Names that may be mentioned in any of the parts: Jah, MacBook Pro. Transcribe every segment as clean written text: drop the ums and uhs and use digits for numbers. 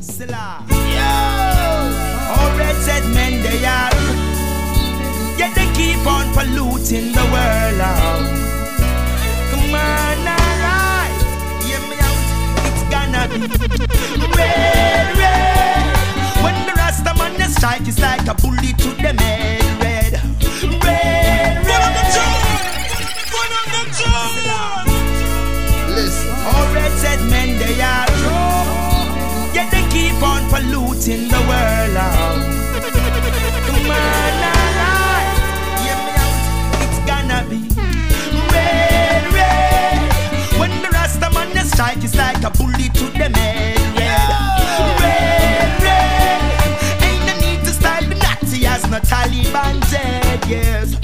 C'est là. Yo! All wretched men they are, yet they keep on polluting the world. Come on, alright, hear me out. It's gonna be red, red. When the Rastaman they strike, it's like a bullet to them head. Red, red, red. Listen, all wretched men they are, yet they keep on polluting the world. Come on, alright, hear me out. It's gonna be red, red. When the Rastaman they strike, it's like a bullet to them head. Red, red, red. Ain't no need to style the Nazi as no Taliban dead. Yes,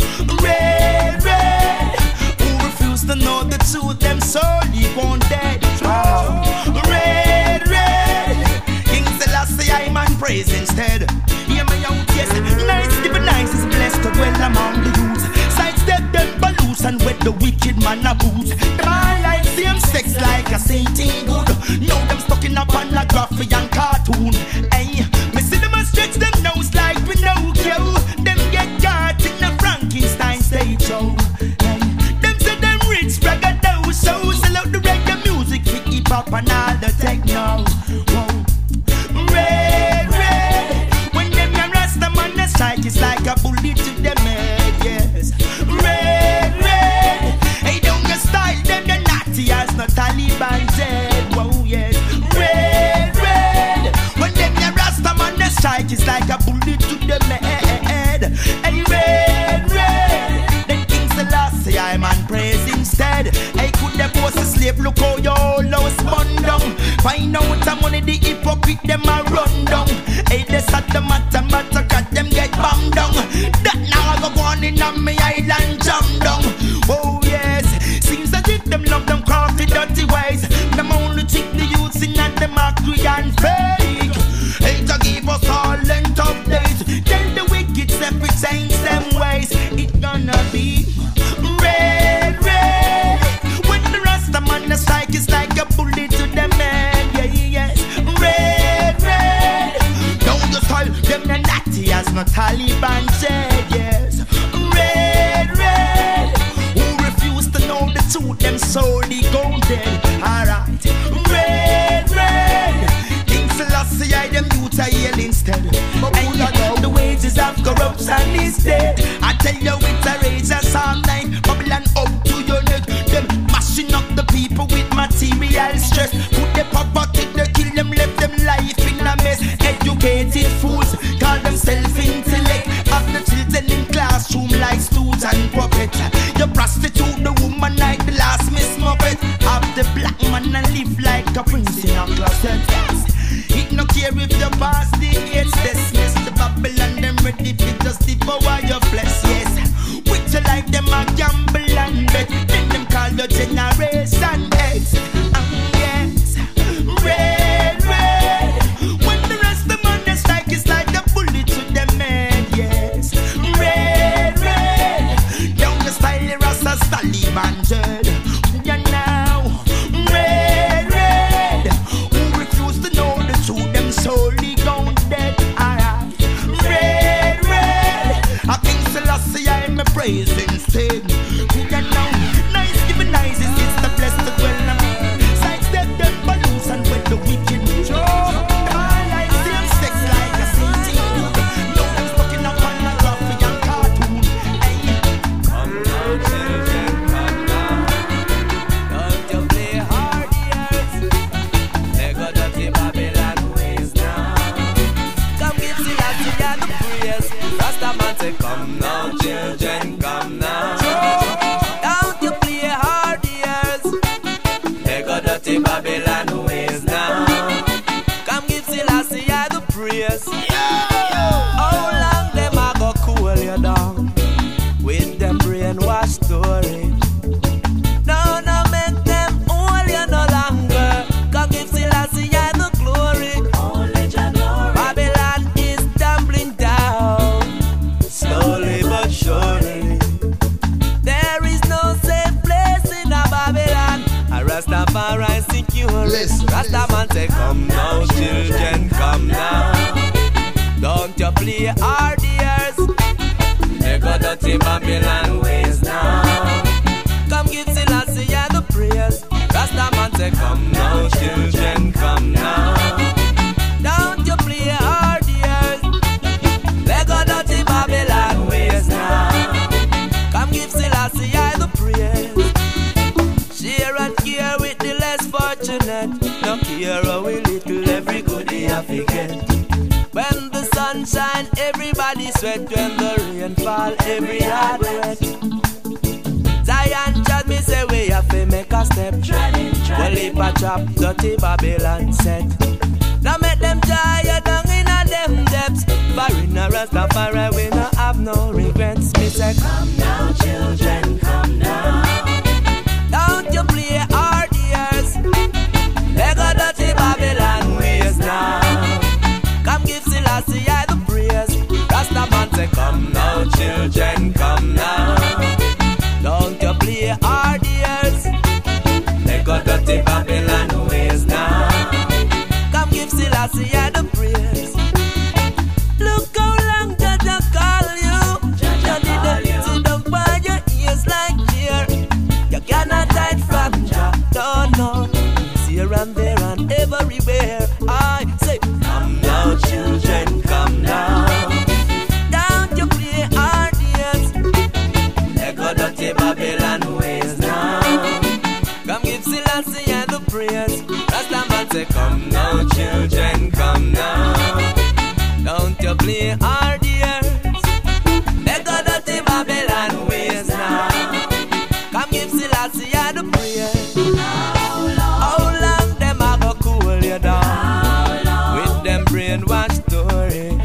red, red. To know the truth, them solely won't dead. Red, red. King Selassie, I man praise instead. Hear me out, yes. Nice, given nice is blessed to dwell among the youths. Sidestep them balloons and with the wicked man a booze. Them all like same sex like a saint in good. Now them stuck in a pornography and cartoon. Hey, me see them and stretch them nose like Pinocchio. Them get caught in a Frankenstein stage show. So sell out the reggae music, hip hop and all the techno. Whoa. Red, red. When them young Rastaman they strike, it's like a bullet to them head. Yes. Red, red. Hey, don't get style them the naughty as no Taliban said. Whoa, yes. Red, red. When them young Rastaman they strike, it's like a bullet to them head. Hey, red, red. Then King Selassie I man praise instead. They post a slave, look how your whole house bun down. Find out the money, the hypocrite, them a run down. Hey, they sat the matter, cut them get bombed down. That now I go on in on me island, jam down. Oh yes, seems that if them love them crafty, dirty ways, them only trick the youths in and them angry and fake. Hey, to give us all length of days, tell the wicked step it change them ways. It gonna be red, red. Man, the strike is like a bullet to them head. Yeah, yeah, yes. Red, red. Don't just call them the natty as no Taliban said. Yes. Red, red. Who refuse to know the truth, them solely go dead. Alright. Red, red. King Selassie, I them youth are ill instead. And yet, the wages of corruption is dead. I tell you it's a rage as all night. Babylon up to your neck. Them mashing up the people with material stress. Put them poverty, they kill them, left them life in a mess. Educated fools, call themselves intellect. Have the children in classroom like stools and puppets. You prostitute the woman like the last Miss Muppet. Have the black man and live like a prince in a closet. It no care if you pass the AIDS test. Miss the Babylon, them ready to just devour your flesh, yes. With your life, them a gamble and bet. All your generation X, yes, red, red. When the rest of man they strike, it's like a bullet to the head, yes, red, red. Down the style Rasta Taliban dead, you know, red, red. Who refuse to know the truth, them solely gone dead, alright, red, red. I think Selassie I'm a praise instead, you know. Come now, children, come now. Don't you play hard years. They go dirty Babylon ways now. Come give Selassie the praise. How long them a go cool you down with them brainwash story? No, no, make them hold you no longer. Come give Selassie the glory. Only your glory. Babylon is tumbling down. Slowly but surely. There is no safe place in a Babylon. A Rastafari secure. Rastaman say, come now, children. play all the years. They got dirty Babylon ways now. Come give Selassie the prayers. Rastaman say come now, children come now. Don't you play all the years. They got dirty Babylon ways now. Come give Selassie the prayers. Share and care with the less fortunate. No care a wee little, every good day I forget. When the sun shines, everybody sweat. When the rain falls, every heart wet. Zion chat me say we have to make a step. Well, if a trap, dirty Babylon set. Now make them tire down in a them depths. Barring a Rastafari, we no have no regrets. Me say, come now, children, come now. Don't you play hard years. They got dirty Babylon ways now. Selassie the prayers. Rastaman say come now, children, come now. Don't you play hard years. They got dirty Babylon ways now. Come give Selassie the prayers. Look how long Jah Jah call you. Jah Jah didn't sit down by your ears like cheer. You cannot hide from Jah, no. It's here and there and everywhere. I say come now, children, come now. Don't you play hard years. They got dirty Babylon ways now. Come give Selassie the prayers. Rastaman say come now, children, come now. Don't you play hard years. They got dirty Babylon ways now. Come give Selassie the prayers. How long them a go cool you down? Brainwash story. Don't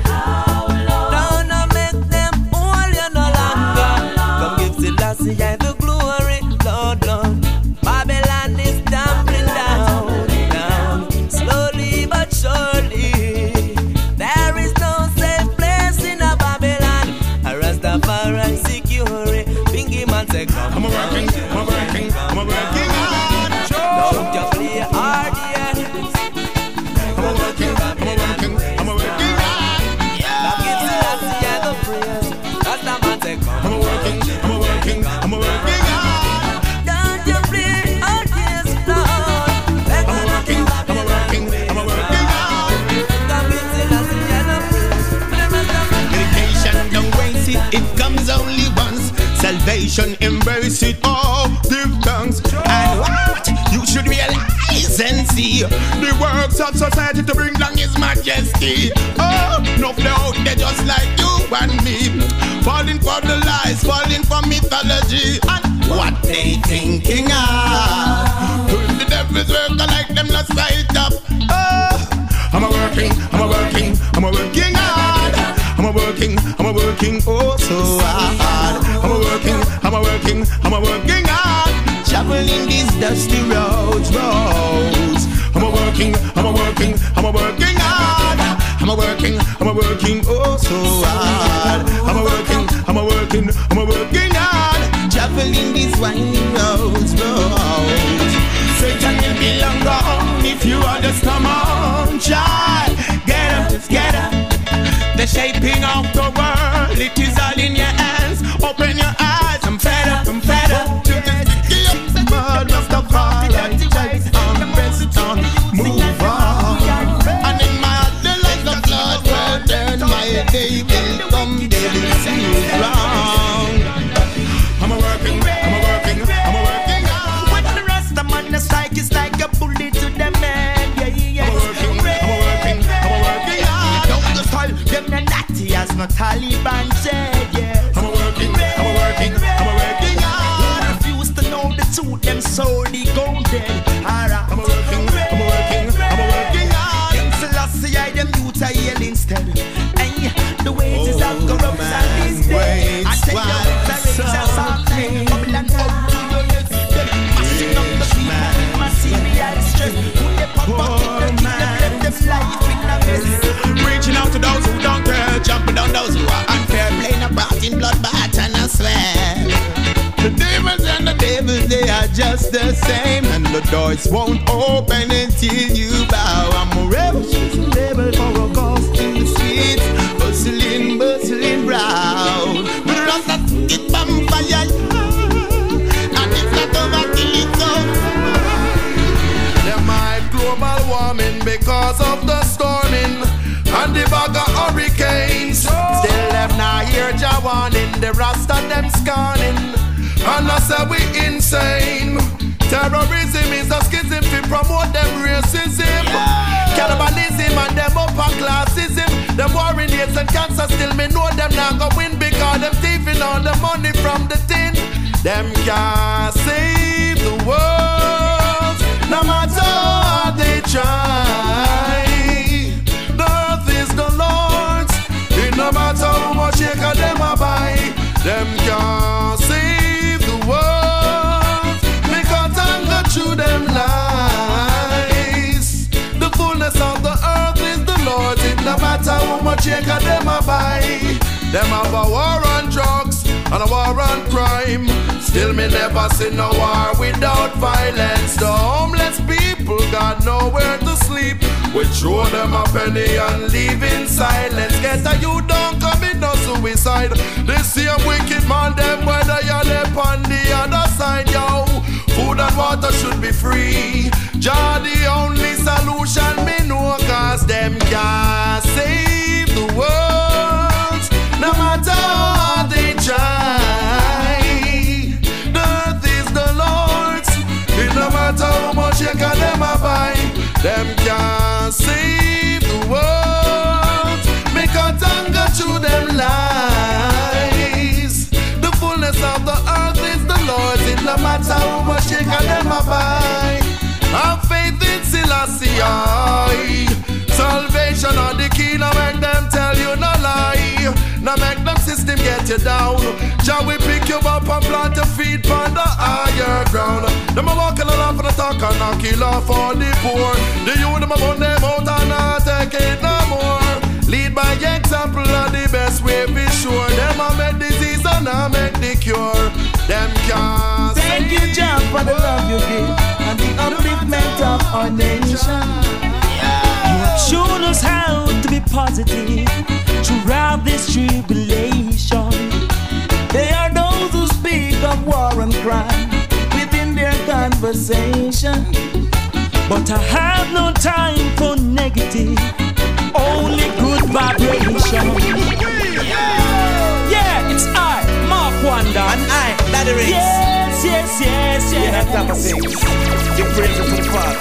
no make them all you no longer. Come give Selassie the glory, Lord. Babylon is tumbling down. Slowly but surely. There is no safe place in a Babylon. A Rastafari security. Bingy man say, come on, I'm working on the show. Don't you play hard yet. Salvation embrace it all, give thanks. And what you should realize and see, the works of society to bring down his majesty. Oh, no flow, they're just like you and me, falling for the lies, falling for mythology. And what they thinking of, doing the devil's work, I like them not sight up. Oh, I'm a working hard. I'm a working, oh so hard. I'm a working hard. Traveling these dusty roads. I'm a working hard. I'm a working, oh so hard. I'm a working hard. Traveling these winding roads. Satan will be long gone if you are just come on, child. Get up. The shaping of the world, it is all in your hands. Open your eyes, I'm fed up. To the world of the fall, I take on, press on, move on. And in my heart, the light of blood will turn my day will come, they will see you wrong. I'm a working out. When the rest of man is like, it's like a bully to the man. As no Taliban said, yes. I'm a working hard. Refuse to know the truth, them solely golden. Alright, I'm a working hard. Them Selassie, them youth are yell instead. And the wages of corruption is dead. I said, your declarations are something. Bubble and up to your ears. Them mashing up the people with material stress. When they pop up in the kingdom, let them life in a mess. Reaching out to those who don't care. Jumping on those who are unfair, playing about in bloodbath and I swear. The demons and the devils, they are just the same, and the doors won't open until you bow. I'm a rebel, she's a rebel for a ghost in the streets. because of the storming and the bag of hurricanes. Still them not hear Jah warning, the rest of them scorning, and I say we insane. Terrorism is a schism, we promote them racism, cannibalism and them upper classism. Them warring AIDS and cancer, still me know them not gonna win, because them thieving all the money from the tin. Them can't save the world, no matter how they try. The earth is the Lord's, it no matter how much shake them a buy. Them can't save the world, me can't anger through them lies. The fullness of the earth is the Lord's, it no matter how much shake them a buy. Them have a war on drugs and a war on crime. Still me never see no war without violence. The homeless people got nowhere to sleep. We throw them a penny and leave in silence. Get a you don't commit no suicide. They see a wicked man them whether you're left on the other side, yo. Food and water should be free. Jah the only solution me know, cause them can't save the world, no matter how they try. How much you can them a buy? Them can't save the world, make a tango through them lies. The fullness of the earth is the Lord's, it no matter how much you can them a buy. Have faith in Selassie, salvation on the key, no make them tell you no lie. No make them system get you down. Jah we pick you up and plant your feet on the higher ground. Them a walk and a laugh and a talk and a kill off all the poor. The youth them a burn them out and not take it no more. Lead by example and the best way be sure. Them a make disease and a make the cure. Them can't. Thank you Jah for the love you give and the upliftment of our nation. Show us how to be positive throughout this tribulation. There are those who speak of war and crime within their conversation, but I have no time for negative, only good vibration. Yeah, it's I, Mark Wanda, and I, Daddy Riggs. Yes, yes, yes, yes. You praise him for the Father.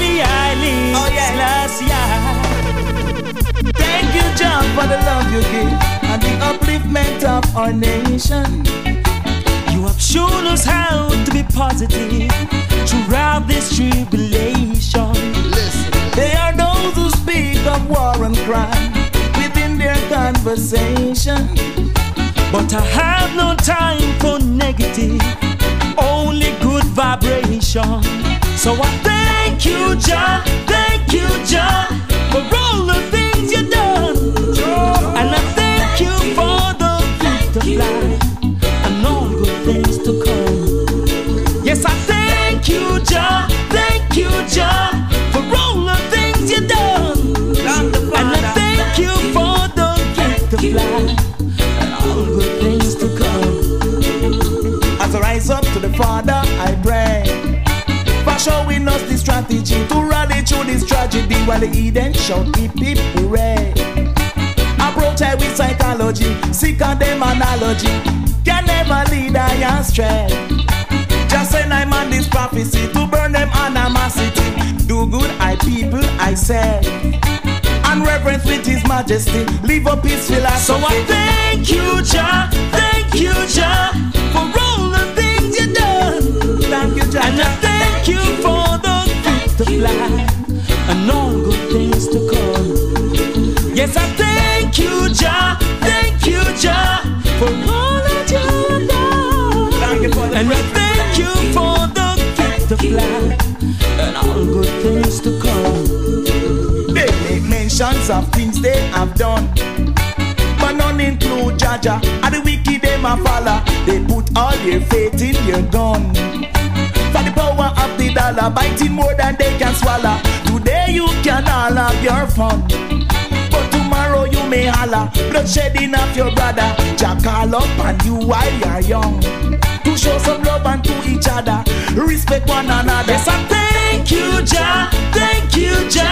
Oh yeah, last year. Thank you, John, for the love you give and the upliftment of our nation. You have shown us how to be positive throughout this tribulation. Listen. There are those who speak of war and crime within their conversation, but I have no time for negative, only good vibration. So I thank you, Jah, thank you, Jah, for all the things you've done. And I thank you for the gift of life and all good things to come. Yes, I thank you, Jah, for all the things you've done. And I thank you for the gift of life and all good things to come. As I rise up to the Father, I pray, showing us the strategy to rally through this tragedy while the Eden shout hip hip hooray. Approach I with psychology, seek on them analogy, can never lead I astray. Just send I man this prophecy to burn them animosity. Do good I people I say, and reverence with His Majesty, live up His philosophy. So I thank you Jah, for all the things you done. Thank you Jah. Thank you for the gift of life and all good things to come. Yes, I thank you, Jah. Thank you, Jah, for all that you have done. And I thank you for the gift of life and all good things to come. They make mentions of things they have done, but none include Jah Jah and the wicked them a follow. They put all their faith in your gun. For the power of the dollar, biting more than they can swallow. Today you can all have your fun, but tomorrow you may holler, bloodshedding of your brother. Jah call up on you while you're young. to show some love and to each other, respect one another. Yes, I thank you, Jah,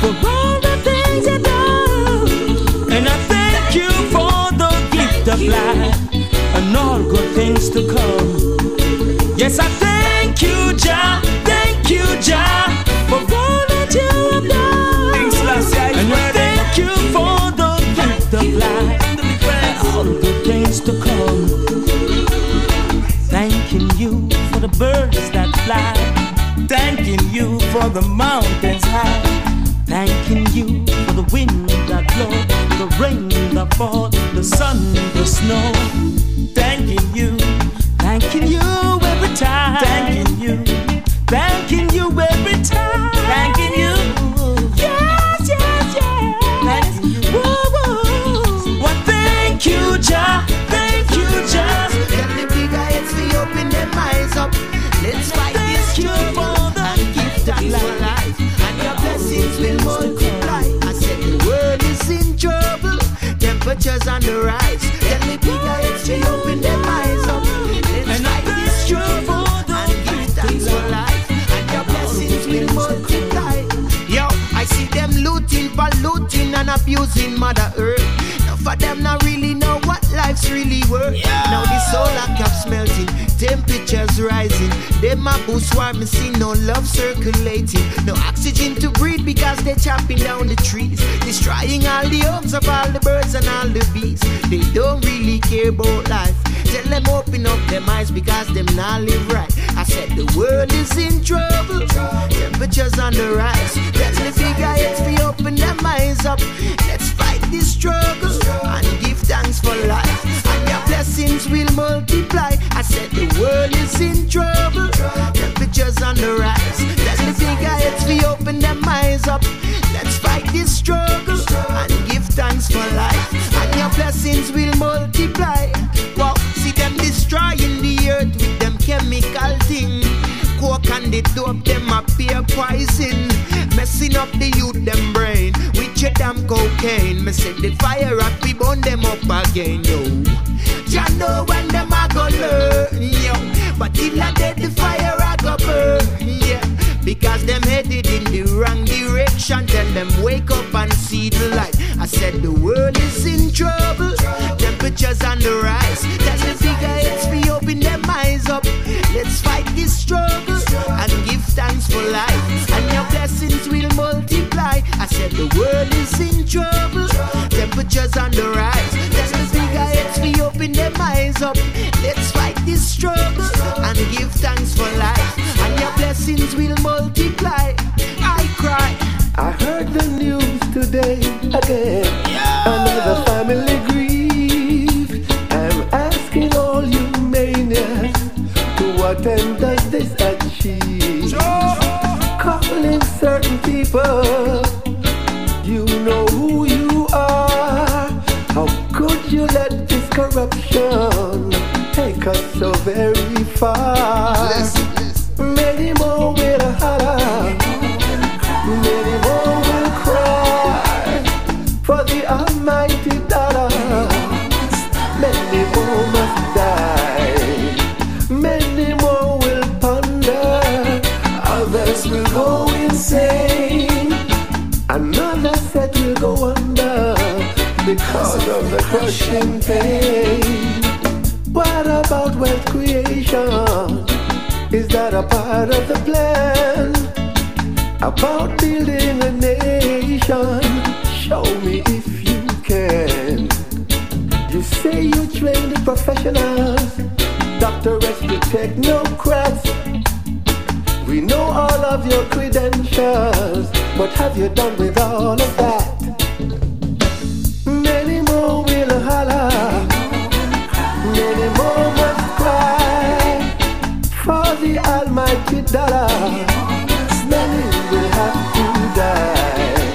for all the things you do. And I thank you for the gift of life and all good things to come. Yes, I thank you, Jah, for all that you have done. And I thank you for the gift of life and all good things to come. Thanking you for the birds that fly. Thanking you for the mountains high. Thanking you for the wind that blows, the rain that falls, the sun, the snow. Thanking you every time. Thanking you every time. Thanking you. Yes, yes, yes. Woo, woo. Well, thank you, Jah. Thank you, Jah. Get the big eyes to open their eyes up. Let's fight this cure. Life, and your blessings will multiply. I said the world is in trouble, temperatures on the rise. Tell me bigger if they open their eyes up. Let's fight this trouble and give thanks for life, and your blessings will multiply. Yo, I see them looting, polluting and abusing Mother Earth. Now for them not really know what life's really worth. Now the solar cap's melting, temperatures rising. Them a boost warm, me see no love circulating. No oxygen to breathe because they're chopping down the trees, destroying all the homes of all the birds and all the bees. They don't really care about life. Tell them open up their minds because them not live right. I said the world is in trouble, temperatures on the rise. Tell the big heads to open their minds up. Let's fight this struggle and give thanks for life, and your blessings will multiply. I said the world is in trouble, temperatures on the rise. Let the big heads we open their minds up. Let's fight this struggle and give thanks for life, and your blessings will multiply. Wow, see them destroying the earth with them chemical thing. Coke and the dope, them appear poison, messing up the youth them brain with your damn cocaine. Me set the fire up, we burn them up again, yo. Jah know when them a go learn, yo. But till I dead, the fire a go burn, yeah. Because them headed in the wrong direction. Tell them wake up and see the light. I said the world is in trouble, temperatures on the rise. Tell the figure heads we open their minds up. Let's fight this struggle and give thanks for life, and your blessings will multiply. I said the world is in trouble, temperatures on the rise. Tell the figure heads we open their minds up. Let's fight this struggle and give thanks for life, and your blessings will multiply. I cry. I heard the news today again. Another family grieve. I'm asking all you maniacs to what end does this achieve? Calling certain people, you know who you are. How could you let this corruption take us so very far? Many more will holler, many more will cry for the almighty dollar. Many more must die, many more will ponder, others will go insane, another set will go under because of the crushing pain. What about wealth creation? Is that a part of the plan about building a nation? Show me if you can. You say you train the professionals, doctorates to technocrats. We know all of your credentials. What have you done with all of that? Many more will holler, many more must cry for the almighty dollar. Many will have to die,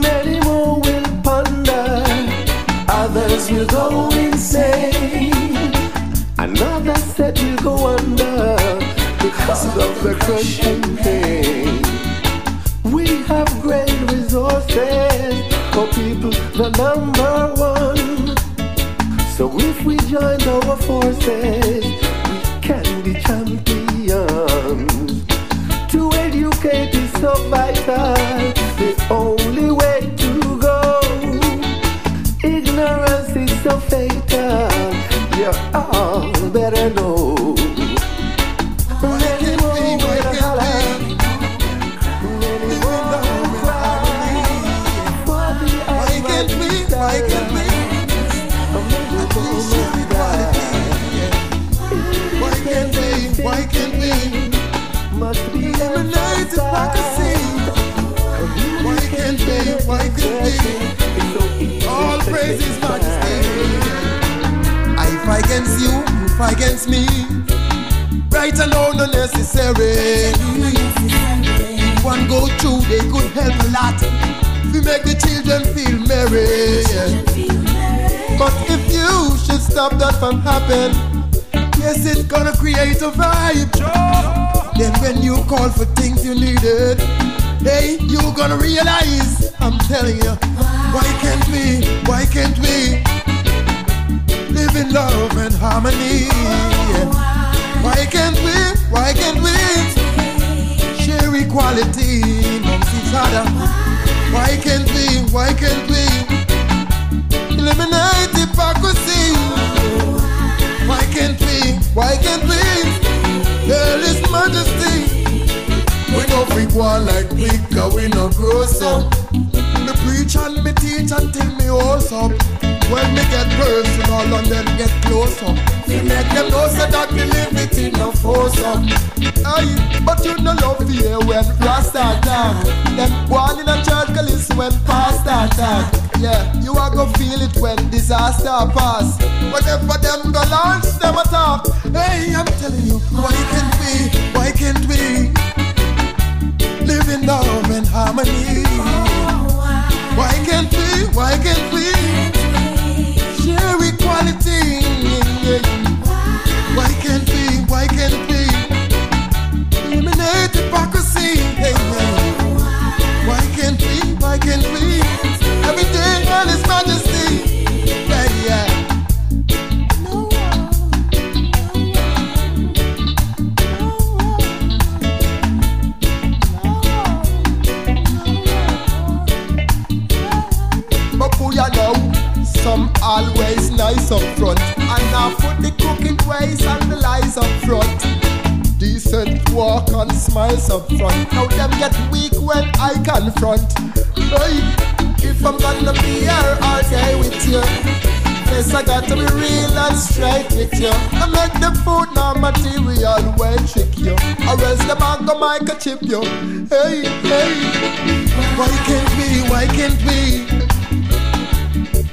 many more will ponder, others will go insane, another set will go under because of the crushing pain. We have great resources for people, the number one. So if we join our forces, we can be champions. To educate is so vital, the only way to go. Ignorance is so fatal, you all better know. All praise His majesty. I fight against you, you fight against me. Right alone, no necessary. If one go through, they could help a lot. We make the children feel merry. But if you should stop that from happening, yes, it's gonna create a vibe. Then when you call for things you needed, hey, you're gonna realize, I'm telling you, why can't we live in love and harmony? Why can't we share equality amongst each other? Why can't we eliminate hypocrisy? Why can't we, there is majesty? We no freak war like big, cause we no gross up. Me preach and me teach until me horse up. When me get personal and then get close up, we make them know so that we live it in a force up. Aye, but you no love the air when Rasta attack. Them one in a church can listen when pastor attack. Yeah, you are gonna feel it when disaster pass. Whatever them go launch, them attack. Hey, I'm telling you, why can't we live in love and harmony? Why can't we share equality? Why can't we eliminate hypocrisy? Why can't we every day on His majesty? Yeah. Some always nice up front, and now put the crooked ways and the lies up front. Decent walk and smiles up front. Now them get weak when I confront. Hey, if I'm gonna be here all day with you, yes, I gotta be real and straight with you. I make the food now material way trick you, or else the man go microchip you. Hey, hey, why can't we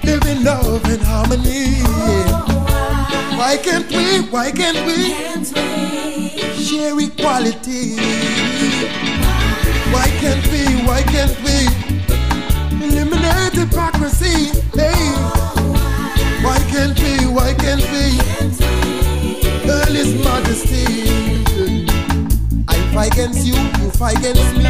live in love and harmony? Why can't we share equality? Why can't we eliminate hypocrisy? Hey, why can't we earn His majesty? I fight against you, you fight against me.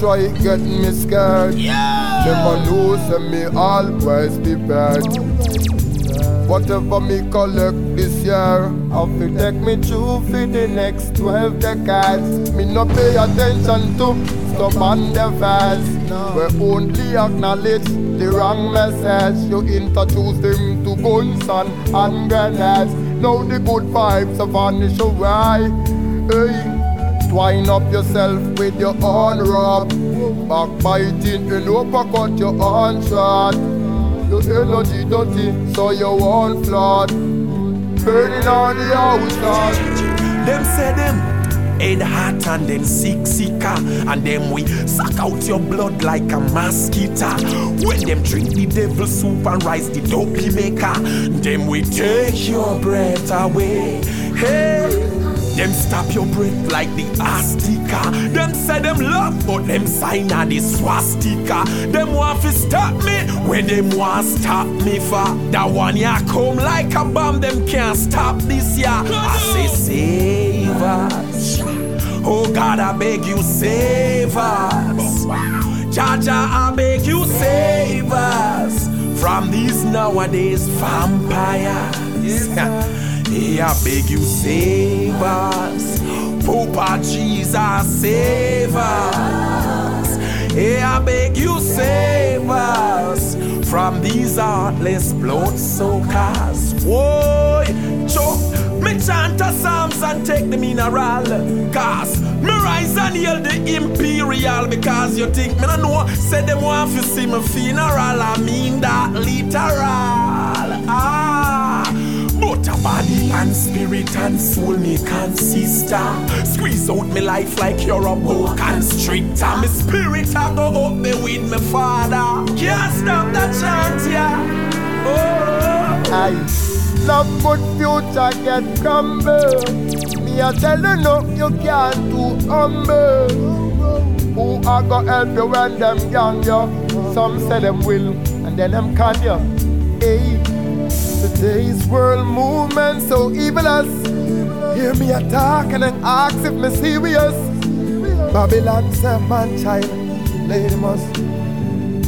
Try get me scared. Them a lose and me always be bad. Whatever me collect this year, I feel take me through for the next 12 decades. Me no pay attention to stubborn devils. We only acknowledge the wrong message. You introduce them to guns and grenades. Now the good vibes have vanished away. Hey, twine up yourself with your own rope. Backbiting and uppercut your own shot. Your energy dirty, so you won't flood. Burning on the house. Them say them head hot and them sick-sicker, and them we suck out your blood like a mosquito. When them drink the devil soup and rice the dopey maker, them we take your breath away. Hey, them stop your breath like the astica. Them say them love but them sign a the swastika. Them want to stop me where them want stop me for. That one ya come like a bomb, them can't stop this ya. I say save us. Oh God, I beg you, save us. Jah Jah, I beg you, save us from these nowadays vampires. Yeah, I beg you, save us. Papa Jesus, save us. Yeah, I beg you, save us from these heartless blood soakers. Whoa, choke. Me chant a psalms and take the mineral. Cause me rise and yell the imperial. Because you think me no know. Say them want to see me funeral. I mean that literal. Ah, but a body and spirit and soul me consistent. Squeeze out me life like you're a boa constrictor. Me spirit I go up me with me father. Can't stop that chant, yeah. Oh, aye. Love but future get crumbled. Me I tell you no, you can't do humble. Who are gonna help you when them young you? Some say them will, and then them can you. Hey, today's world movement so evilous. Hear me attack and then ask if me serious. Babylon said man child, lady must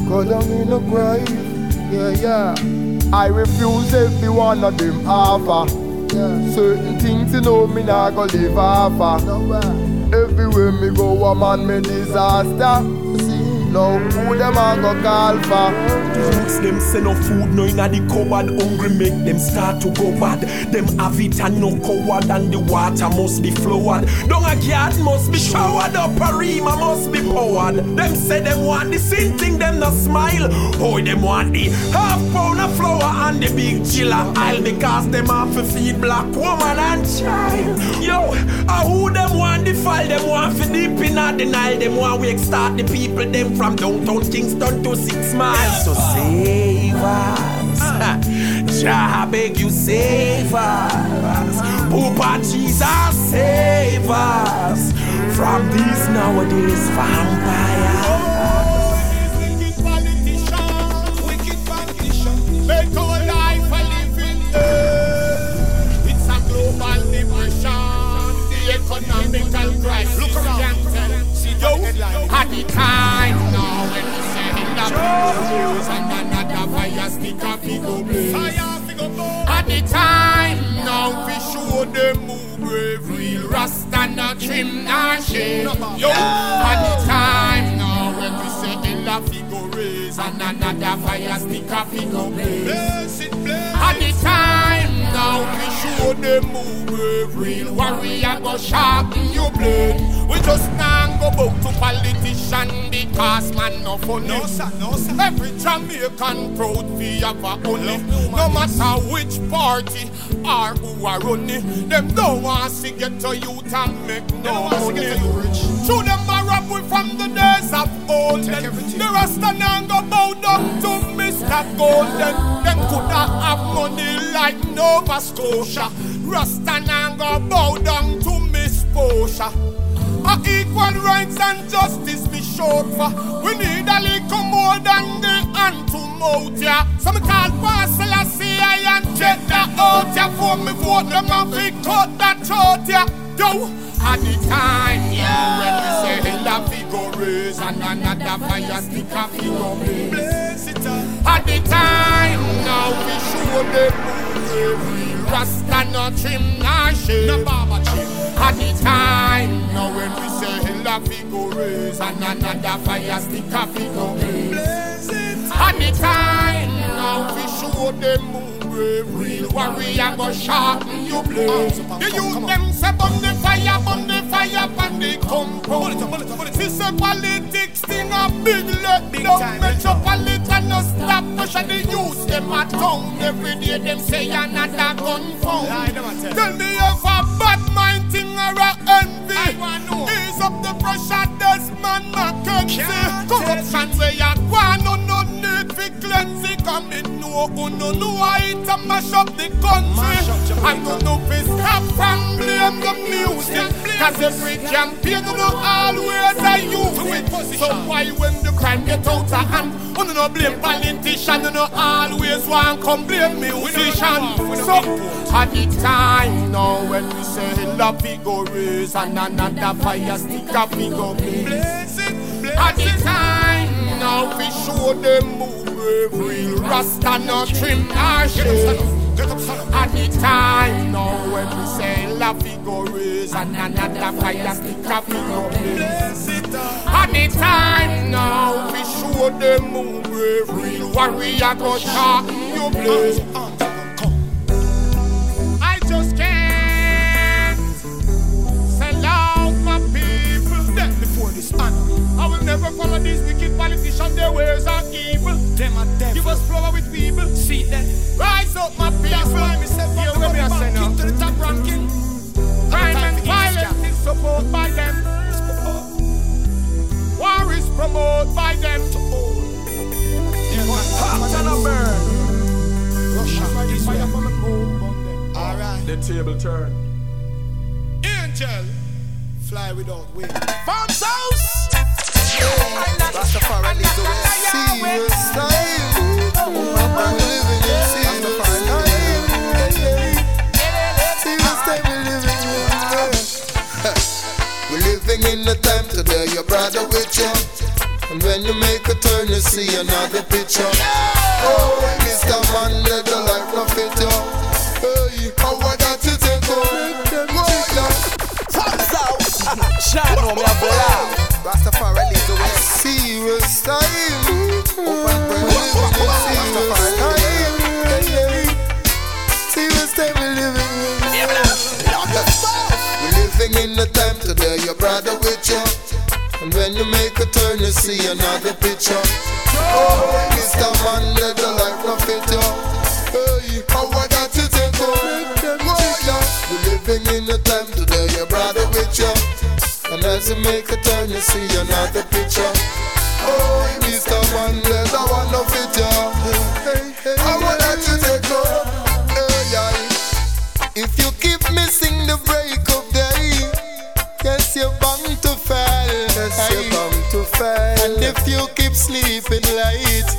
go down in the grave. Yeah, yeah. I refuse every one of them offer. Yeah. Certain things you know me nah go live offer. Everywhere me go a man me disaster. Now who them a go call for? The youths them say no food, no inna the cupboard. Hungry make them start to go bad. Them have it and no coward, and the water must be flowed. Down a yard must be showered up, a rima must be powered. Them say them want the same thing, them no smile. Oh, them want the half pound of flour and the big chiller aisle because them have to feed black woman and child. Yo, who them want the file? Them want to deep inna the Nile. Them want we start the people them from downtown Kingston to 6 miles. So save us. Jah, I beg you, save us. Papa Jesus, save us from these nowadays vampires. Oh, these wicked politicians, make our life a living hell. It's a global dimension, the economical crisis. Look around, see those at the time now when we say in the news and another fire stick up, we go blaze. At the time now we show them who brave, real rasta, not trim, not shame. Yo, at the time now when we say in the figure raise and another fire stick up, we go blaze. At the time now we show them who brave, real warrior, go sharpen your blade. We just now go back to politician because man no funny. No sir. Every Jamaican proud we have a only. No matter which party or who are running, them don't want to get to youth and make no money. To them are up with from the days of old. The Rasta now go bow down to Mr. Golden. Them coulda have money like Nova Scotia. Rasta now go bow down to Miss Portia. Equal rights and justice be short for. We need a little more than the hand to mouth, yeah. So me call parcel a CIA and get that out, yeah. For me vote them and we cut that short, yeah. Yo, at the time, yeah, when we say in the figure raise and another fire stick a figure blaze. At the time, now we show them Rasta not trim nor shave, no barber trim. At the time, now when we say hell a figure raise, and another fire stick a figure blaze. At the time, now we show them who brave. Real warrior go sharpen your blade. The youth them say burn the fire, and they come from. This a politics thing a big let down. Metropolitan no stop pushing the youth them at home. Every day them say another gun found. Tell me if a bad mind thing or a envy. Ease up the pressure, this man Mackenzie. Corruption where you go on, no need for cleansing. Come in, no I to mash up the country. I'm gonna be stopped and blame the music. Cause every campaign will always a youth. So why when the crime get out of hand, you no blame politician, you no always want come blame musician. So at the time now when we say hell a figure raise, and another fire stick a figure blaze. At the time now we show them who brave. Real Rasta no trim nor shave. At the time now when we say hell a figure raise, and another fire stick a figure blaze. At the time now we show them who brave. Real warrior go sharpen your blade. I just can't sell out my people. Death before this honor. I will never follow these wicked politicians. Their ways are evil. Them are devil. Give us flower with people. See them. Rise up my people. That's why I said here where we are saying now. To the top ranking. Crime and violence is supported by them. War is promoted by them to all. Hot and a burn. Russia is fire from the moon. Alright. The table turn. Angel. Fly without wings. Farm's house. Rastafari lives the way. Serious style. I'm living in serious style. Serious style we living in. We're living in the time today. Your brother with you. And when you make a turn, you see another picture. Oh, Mr. Man, let the life not fit you. Hey, how I got you take over? What's up? Shano, me a bola. Rastafari leads the way. Serious style. Serious style we living in. We're living in the time today. Your brother with you. And when you make a turn, you see another picture. Oh, Mr. Man, let the life not fit you. Hey, how I got you take over? We're living in the time today, your brother with you. And as you make a turn, you see another picture. Oh, Mr. Man, let the one not fit you. How I got you take over? Hey, if you keep missing the break of day, yes, you're bound to fail. Yes, you're bound to fail. And if you keep sleeping late,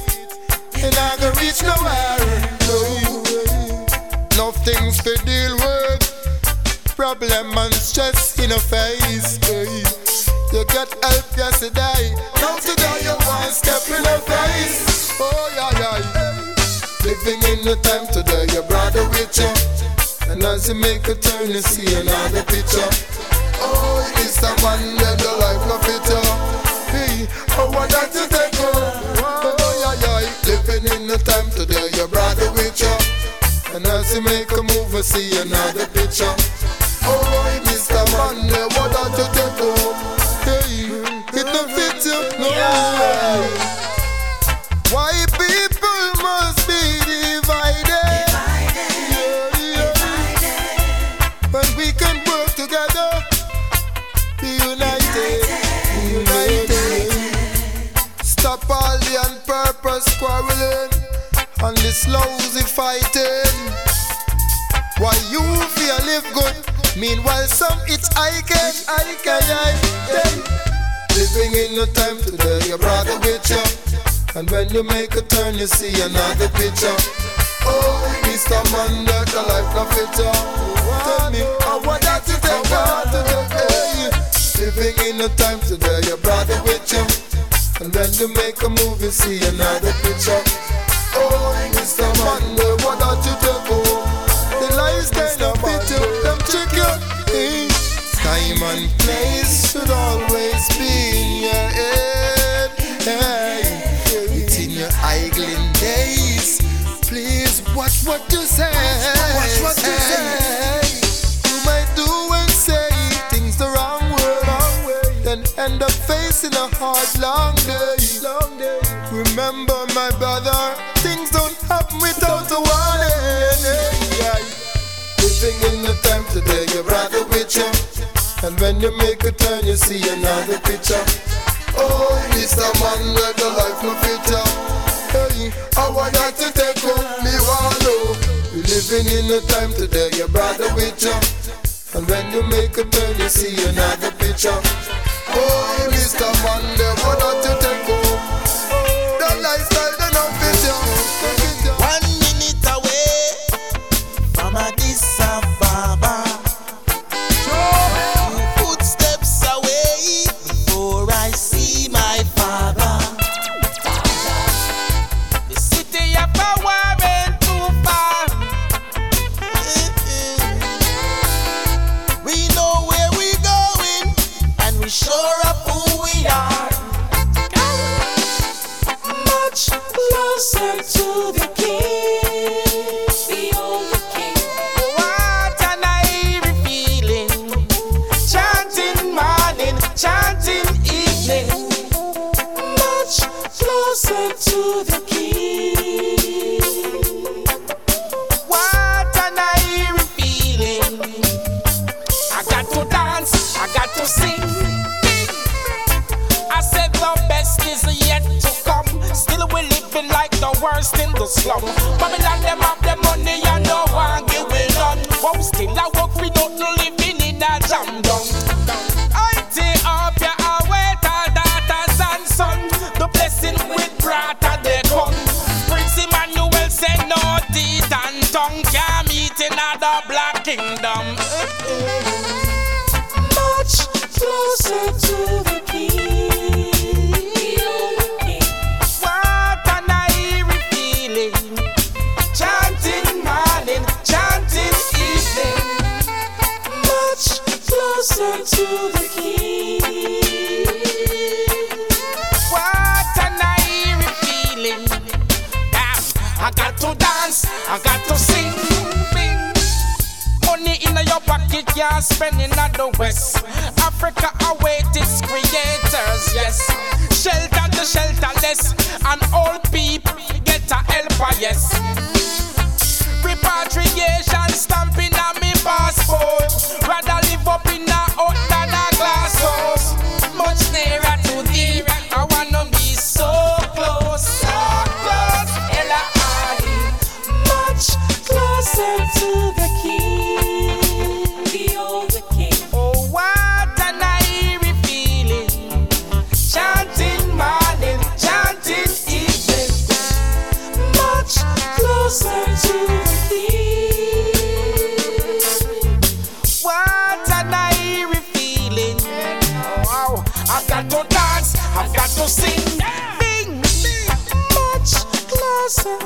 you're not gonna reach nowhere. No. Nothing's to deal with. Problem and stress in a face. You got help yesterday. Now today you're one step in a face. Oh yeah, yeah. Living in the time today, your brother with you. And as you make a turn, you see another picture. Oh, it's the one that the life of it all. Hey, I want that to take over. Oh, yeah, yeah. Living in the time today, your brother with you. And as you make a move, I see another picture. Oh, it's the one that want that to take over. Hey, it don't fit you, no. Why people must be divided? Divided. But we can work together. United. Stop all the unpurpose quarreling and this lousy fighting. Why you feel live good? Meanwhile some it's I can. Living in the time today, your brother with you. And when you make a turn, you see another picture. Oh, Mr. Man, that the life not fit you. Tell me, I want that to take on today. Living in the time today, your brother with you. And when you make a move, you see another picture. Oh, Mr. Man, what are you doing? The lifestyle watch what you say. Watch what you say. You might do and say things the wrong way, then end up facing a hard, long day. Remember, my brother, things don't happen without a warning. Living in the time today, you're rather with you, and when you make a turn, you see another picture. Oh, this a man where the life no filter. Hey, I want that to take up me wallow. You're living in the time today, your brother with you, and when you make a turn, you see another picture. Oh, this a man there want that to take up. That lifestyle they no fit you. 1 minute away from a disababa. Slum. Babylon, them have the money and no one give it none. Wow, still I work without living in a jam down. I take up your away daughters and son. The blessing with brother they come. Prince Emmanuel said no teeth and tongue can't meet in another black kingdom. Much closer to the king. To the king. What an eerie feeling. Damn, I got to dance, I got to sing. Money in your pocket, you're spending at the west. Africa awaits its creators, yes. Shelter to shelterless, and all people get a helper, yes. Repatriation stamping on me passport. Rather live up in a hut than a glass house. Much nearer to thee, I wanna be so close, so close. Ella Ari, much closer to the king, the old king. Oh, what an eerie feeling! Chanting morning, chanting evening, much closer to the king. I've got to sing, yeah. Much closer,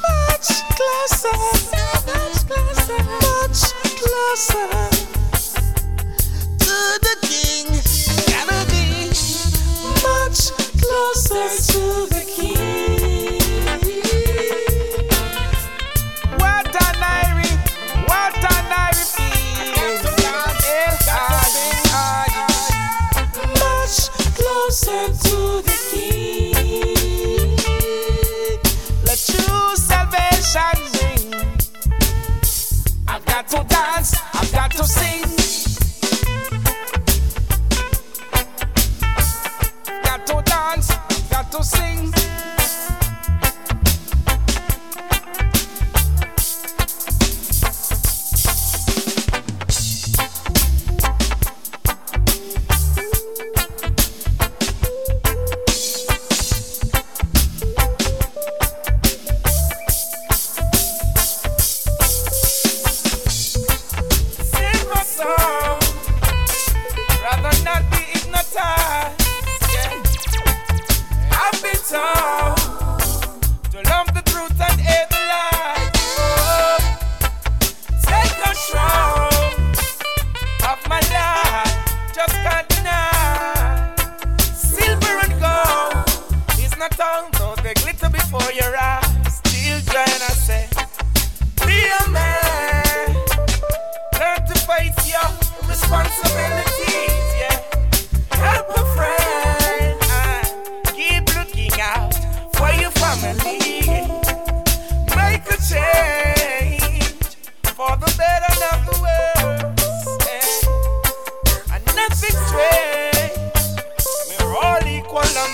much closer, much closer, much closer to the king. Gotta be much closer to the king. What an Irish feeling. Closer to the king. Let true salvation ring. I've got to dance, I've got to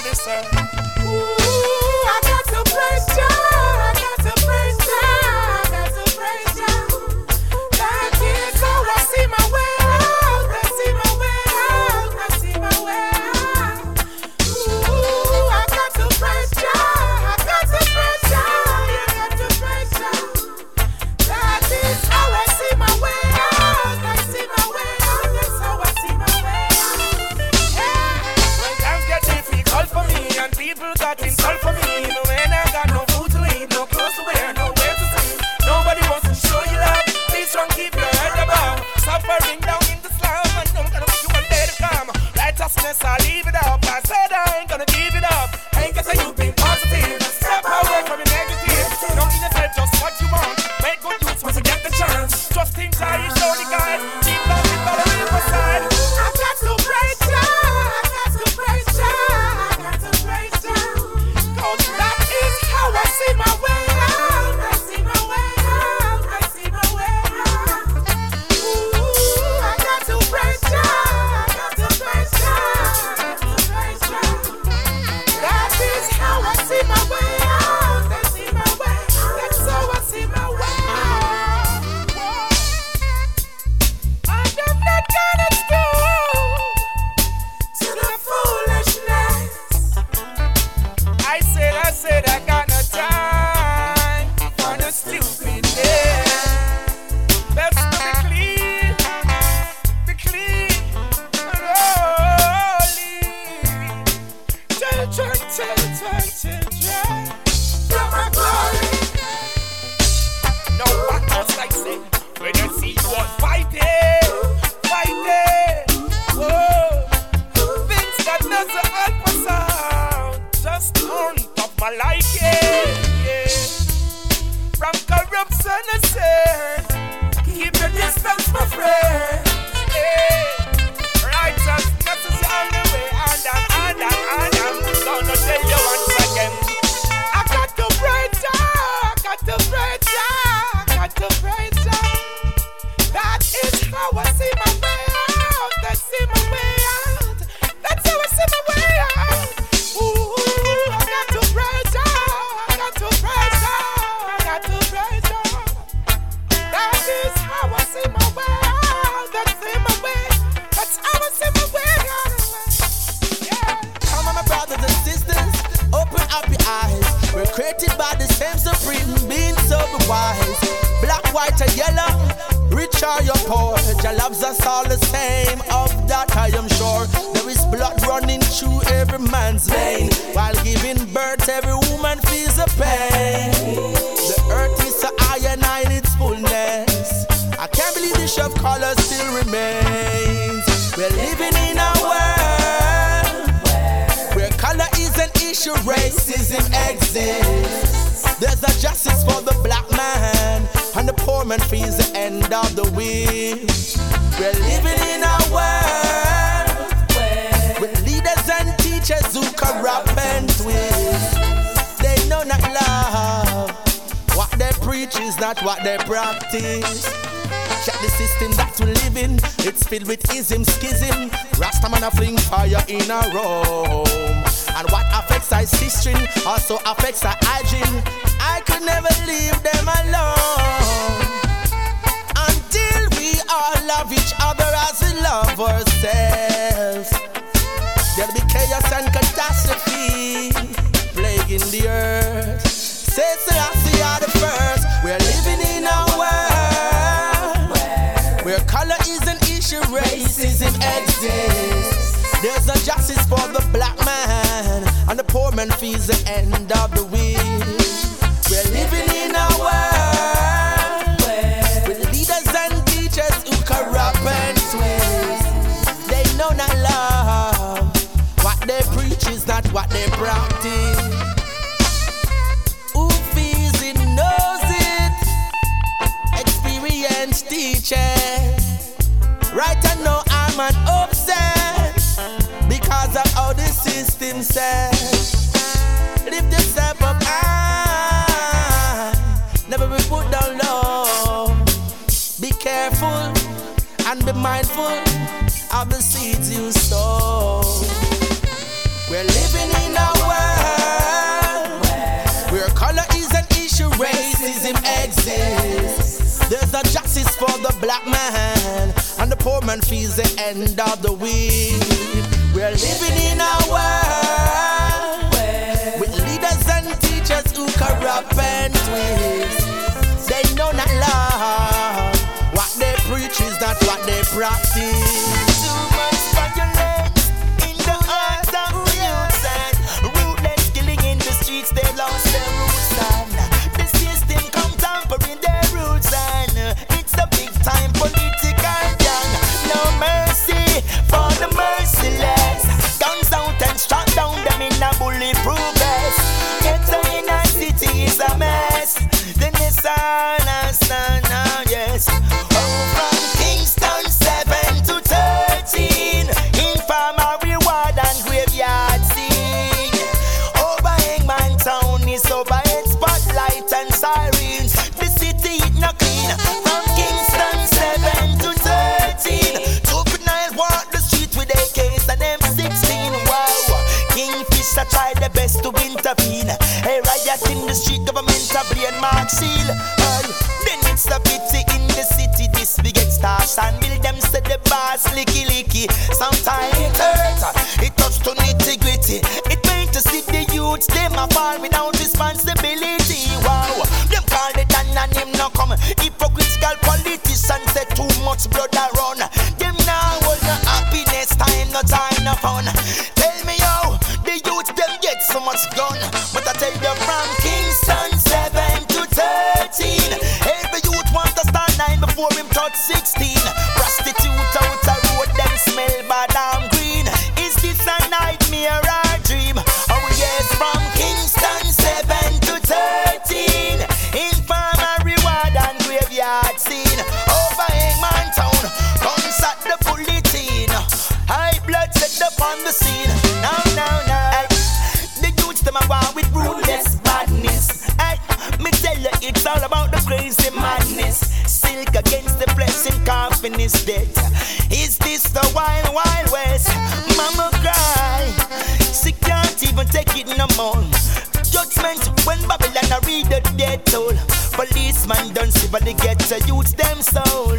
listen. Ooh, I got to praise Jah, I got to praise Jah, I got to praise Jah. Thank you, God, I see my way out, I see my way out, I see my way out. Ooh, I got to praise Jah, I got to praise Jah, I got to praise Jah. That is how I see my way out, I see my way out, that's how I see my way out. Yeah. When times get difficult for me and people got insult for me, even when I got no food to eat, no clothes to wear, nowhere to sleep, nobody wants to show you love. Be strong, keep your head above. Suffering down in the slum, and I'm gonna make you one day to come. Righteousness, I leave it up. I said I ain't gonna give it up. Ain't gonna say you been positive. Step away from your negative. Don't need to tell just what you want. Make good use once you get the chance. Trust in Jah, He surely guide. Keep loving by the river side. I got to praise Jah, I got to praise Jah, I got to praise Jah. 'Cause that is how I see my way out, I see my way out, I see my way out. Ooh, I got to praise Jah, I got to praise Jah, I got to praise Jah. That is how I see my way out, I see my way out, that's how I see my way out. And I'm not gonna stoop to the foolishness. I said I got no time for no stupidness. Best to be clean and holy. Children, you're my glory. No one else like say when you see what fighting. Whoa, things that doesn't help us out just don't of my liking. Yeah. From corruption and sin, keep your distance, my friend. Yeah. Righteousness is the only way, and so no tell you once again. I got to praise Jah, I got to praise Jah, I got to praise Jah. That is how I see my way out, I see my way out, that's how I see my way out. Ooh, I got to praise Jah, I got to praise Jah, I got to praise Jah. That is how I see my way out, I see my way, that's how I see my way out. Yeah. Come on, my brothers and sisters, open up your eyes. We're created by the same supreme being, so be wise. Black, white, or yellow, rich or you're poor, Jah loves us all the same. Of that I am sure. There is blood running through every man's vein. While giving birth, every woman feels the pain. The earth is a I in its fullness. I can't believe the show of color still remains. We're living in a world where color is an issue, racism exists. There's a justice for the black man, and the poor man feels the end of the week. We're living in a world with leaders and teachers who corrupt and twist. They know not love. What they preach is not what they practice. Check the system that we live in, it's filled with ism, schism. Rastaman a fling fire in a Rome. And what affects our history also affects our hygiene. I could never leave them alone until we all love each other as we love ourselves. There'll be chaos and catastrophe plaguing the earth. Says the Selassie are the first. We're living in a world where color is an issue, racism exists. There's no justice for the black man, and the poor man feels the end of the week. We're living in a world with leaders and teachers who corrupt and twist. They know not love. What they preach is not what they practice. Teachers, right and now I'm an upset because of how the system says. Lift yourself up high, never be put down low. Be careful and be mindful of the seeds you sow. We're living in a world where color is an issue, racism exists. There's no justice for the black man, and the poor man feels the end of the week. We're living in a world with leaders and teachers who corrupt and twist. They know not love. What they preach is not what they practice. Then it's the pity in the city. This we get stars and build them set the bars licky licky. Sometimes it hurts, it touch to nitty gritty. It pains to see the youths, them a fall without responsibility. Wow, them call it an and him no come. Hypocritical politicians say too much blood around. Them now hold no happiness, time no time no fun. Tell me how the youths them get so much gun, but I tell you from Kingston 7 to 13, every youth want to start 9 before him touch 16. Prostitute out a road, them smell bad and green. Is this a nightmare or a dream? Oh yes, from Kingston 7 to 13, informer reward and graveyard scene. Over Hangman Town, guns at the bullet teen. High blood set up on the scene. Now, the youths them a war with rudeness, badness. Me tell you, it's all about the crazy madness. Silk against the pressing coffin is dead. Is this the wild, wild west? Mama cry, she can't even take it no more. Judgment when Babylon I read the dead toll. Policeman don't see but they get to use them soul.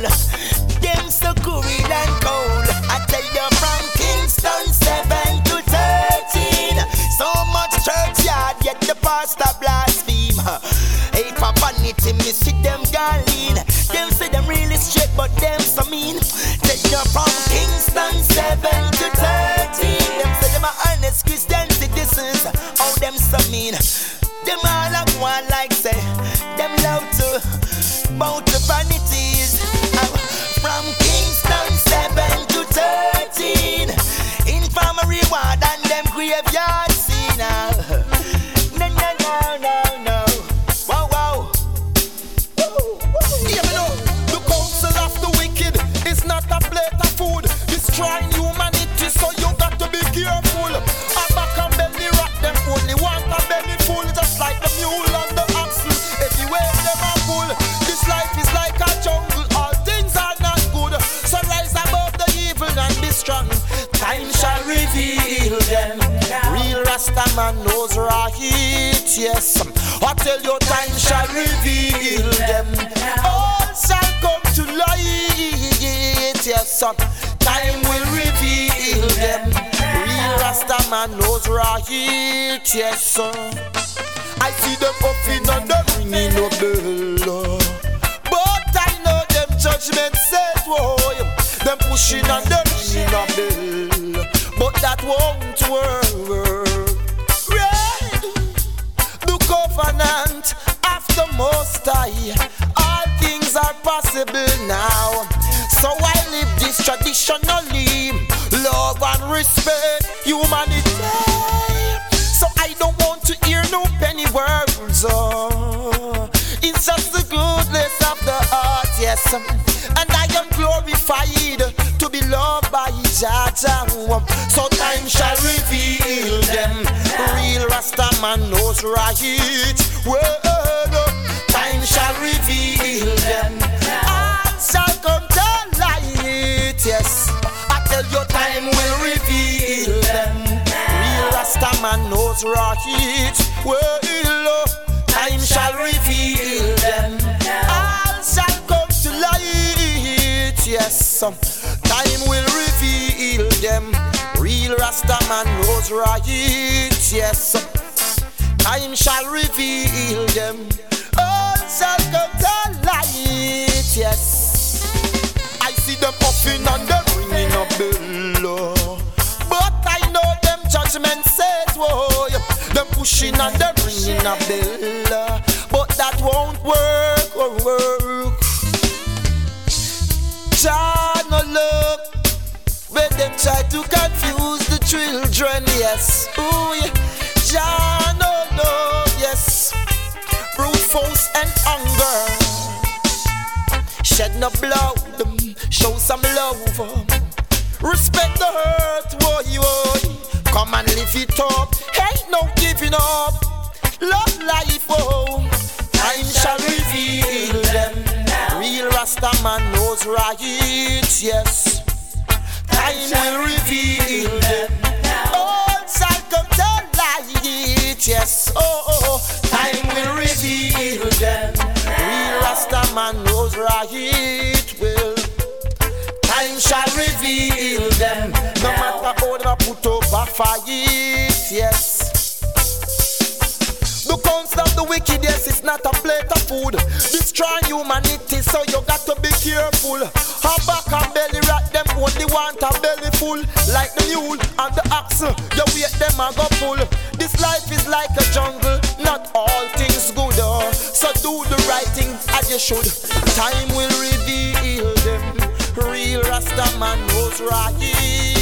Them so cool and cold. I tell you from Kingston 7 to 13, so much churchyard yet the pastor blaspheme. Hey, for vanity, me see them galling. Them say them really straight, but them so mean. Take you from Kingston 7 to 13. Them say them are honest Christian citizens. Oh, them so mean. Them all I want like say. Them love to bout the vanities. From Kingston 7 to 13, infirmary ward and them graveyard scene. No. Trying humanity, so you got to be careful. A back and belly rat, them only want a belly full. Just like the mule and the oxen, everywhere them are full. This life is like a jungle, all things are not good. So rise above the evil and be strong. Time shall reveal them. Real Rastaman knows raw heat, yes. I tell you, time shall reveal them. All shall come to light, yes. Time will reveal them. Real Rastaman knows right, yes sir. I see them puffing and them ringing no bell, but I know them judgment says whoa. Them pushing and them ringing no bell, but that won't work. Read the covenant of the Most High. All things are possible now. So I live this traditionally, love and respect, humanity. So I don't want to hear no penny words. Oh, it's just the goodness of the heart, yes. And I am glorified to be loved by Jah. So time shall reveal them. Real Rastaman knows right. Well, time shall reveal them. All shall come down. Yes, I tell you, time will reveal them. Real God's rocket will, time shall reveal them. All shall come to light. Yes, time will reveal them. Real Rastaman knows right. Yes, time shall reveal them. All shall come to light. Yes, I see them puffing and them ringing a bell, but I know them judgment says whoa. Them pushing and them ringing a bell, but that won't work or work. Jah no love when them try to confuse the children. Yes, ooh yeah. Jah no love, yes. Rufus and anger, shed no blood, show some love. Respect the hurt, woy, woy. Come and lift it up. Ain't no giving up. Love life, oh. Time shall reveal them. Real Rasta man knows right, yes. Time will reveal them. All shall come to light, yes. Oh, oh, oh. Time will reveal them. Real Rasta man knows right, well. Time shall reveal them. No matter how they put up a fight, yes. The counsel of the wicked, yes, it's not a plate of food. Destroy humanity, so you got to be careful. How back and belly rat them when they want a belly full. Like the mule and the axle, you wait them and go full. This life is like a jungle, not all things good. So do the right thing as you should. Time will reveal them. Real Rastaman knows right.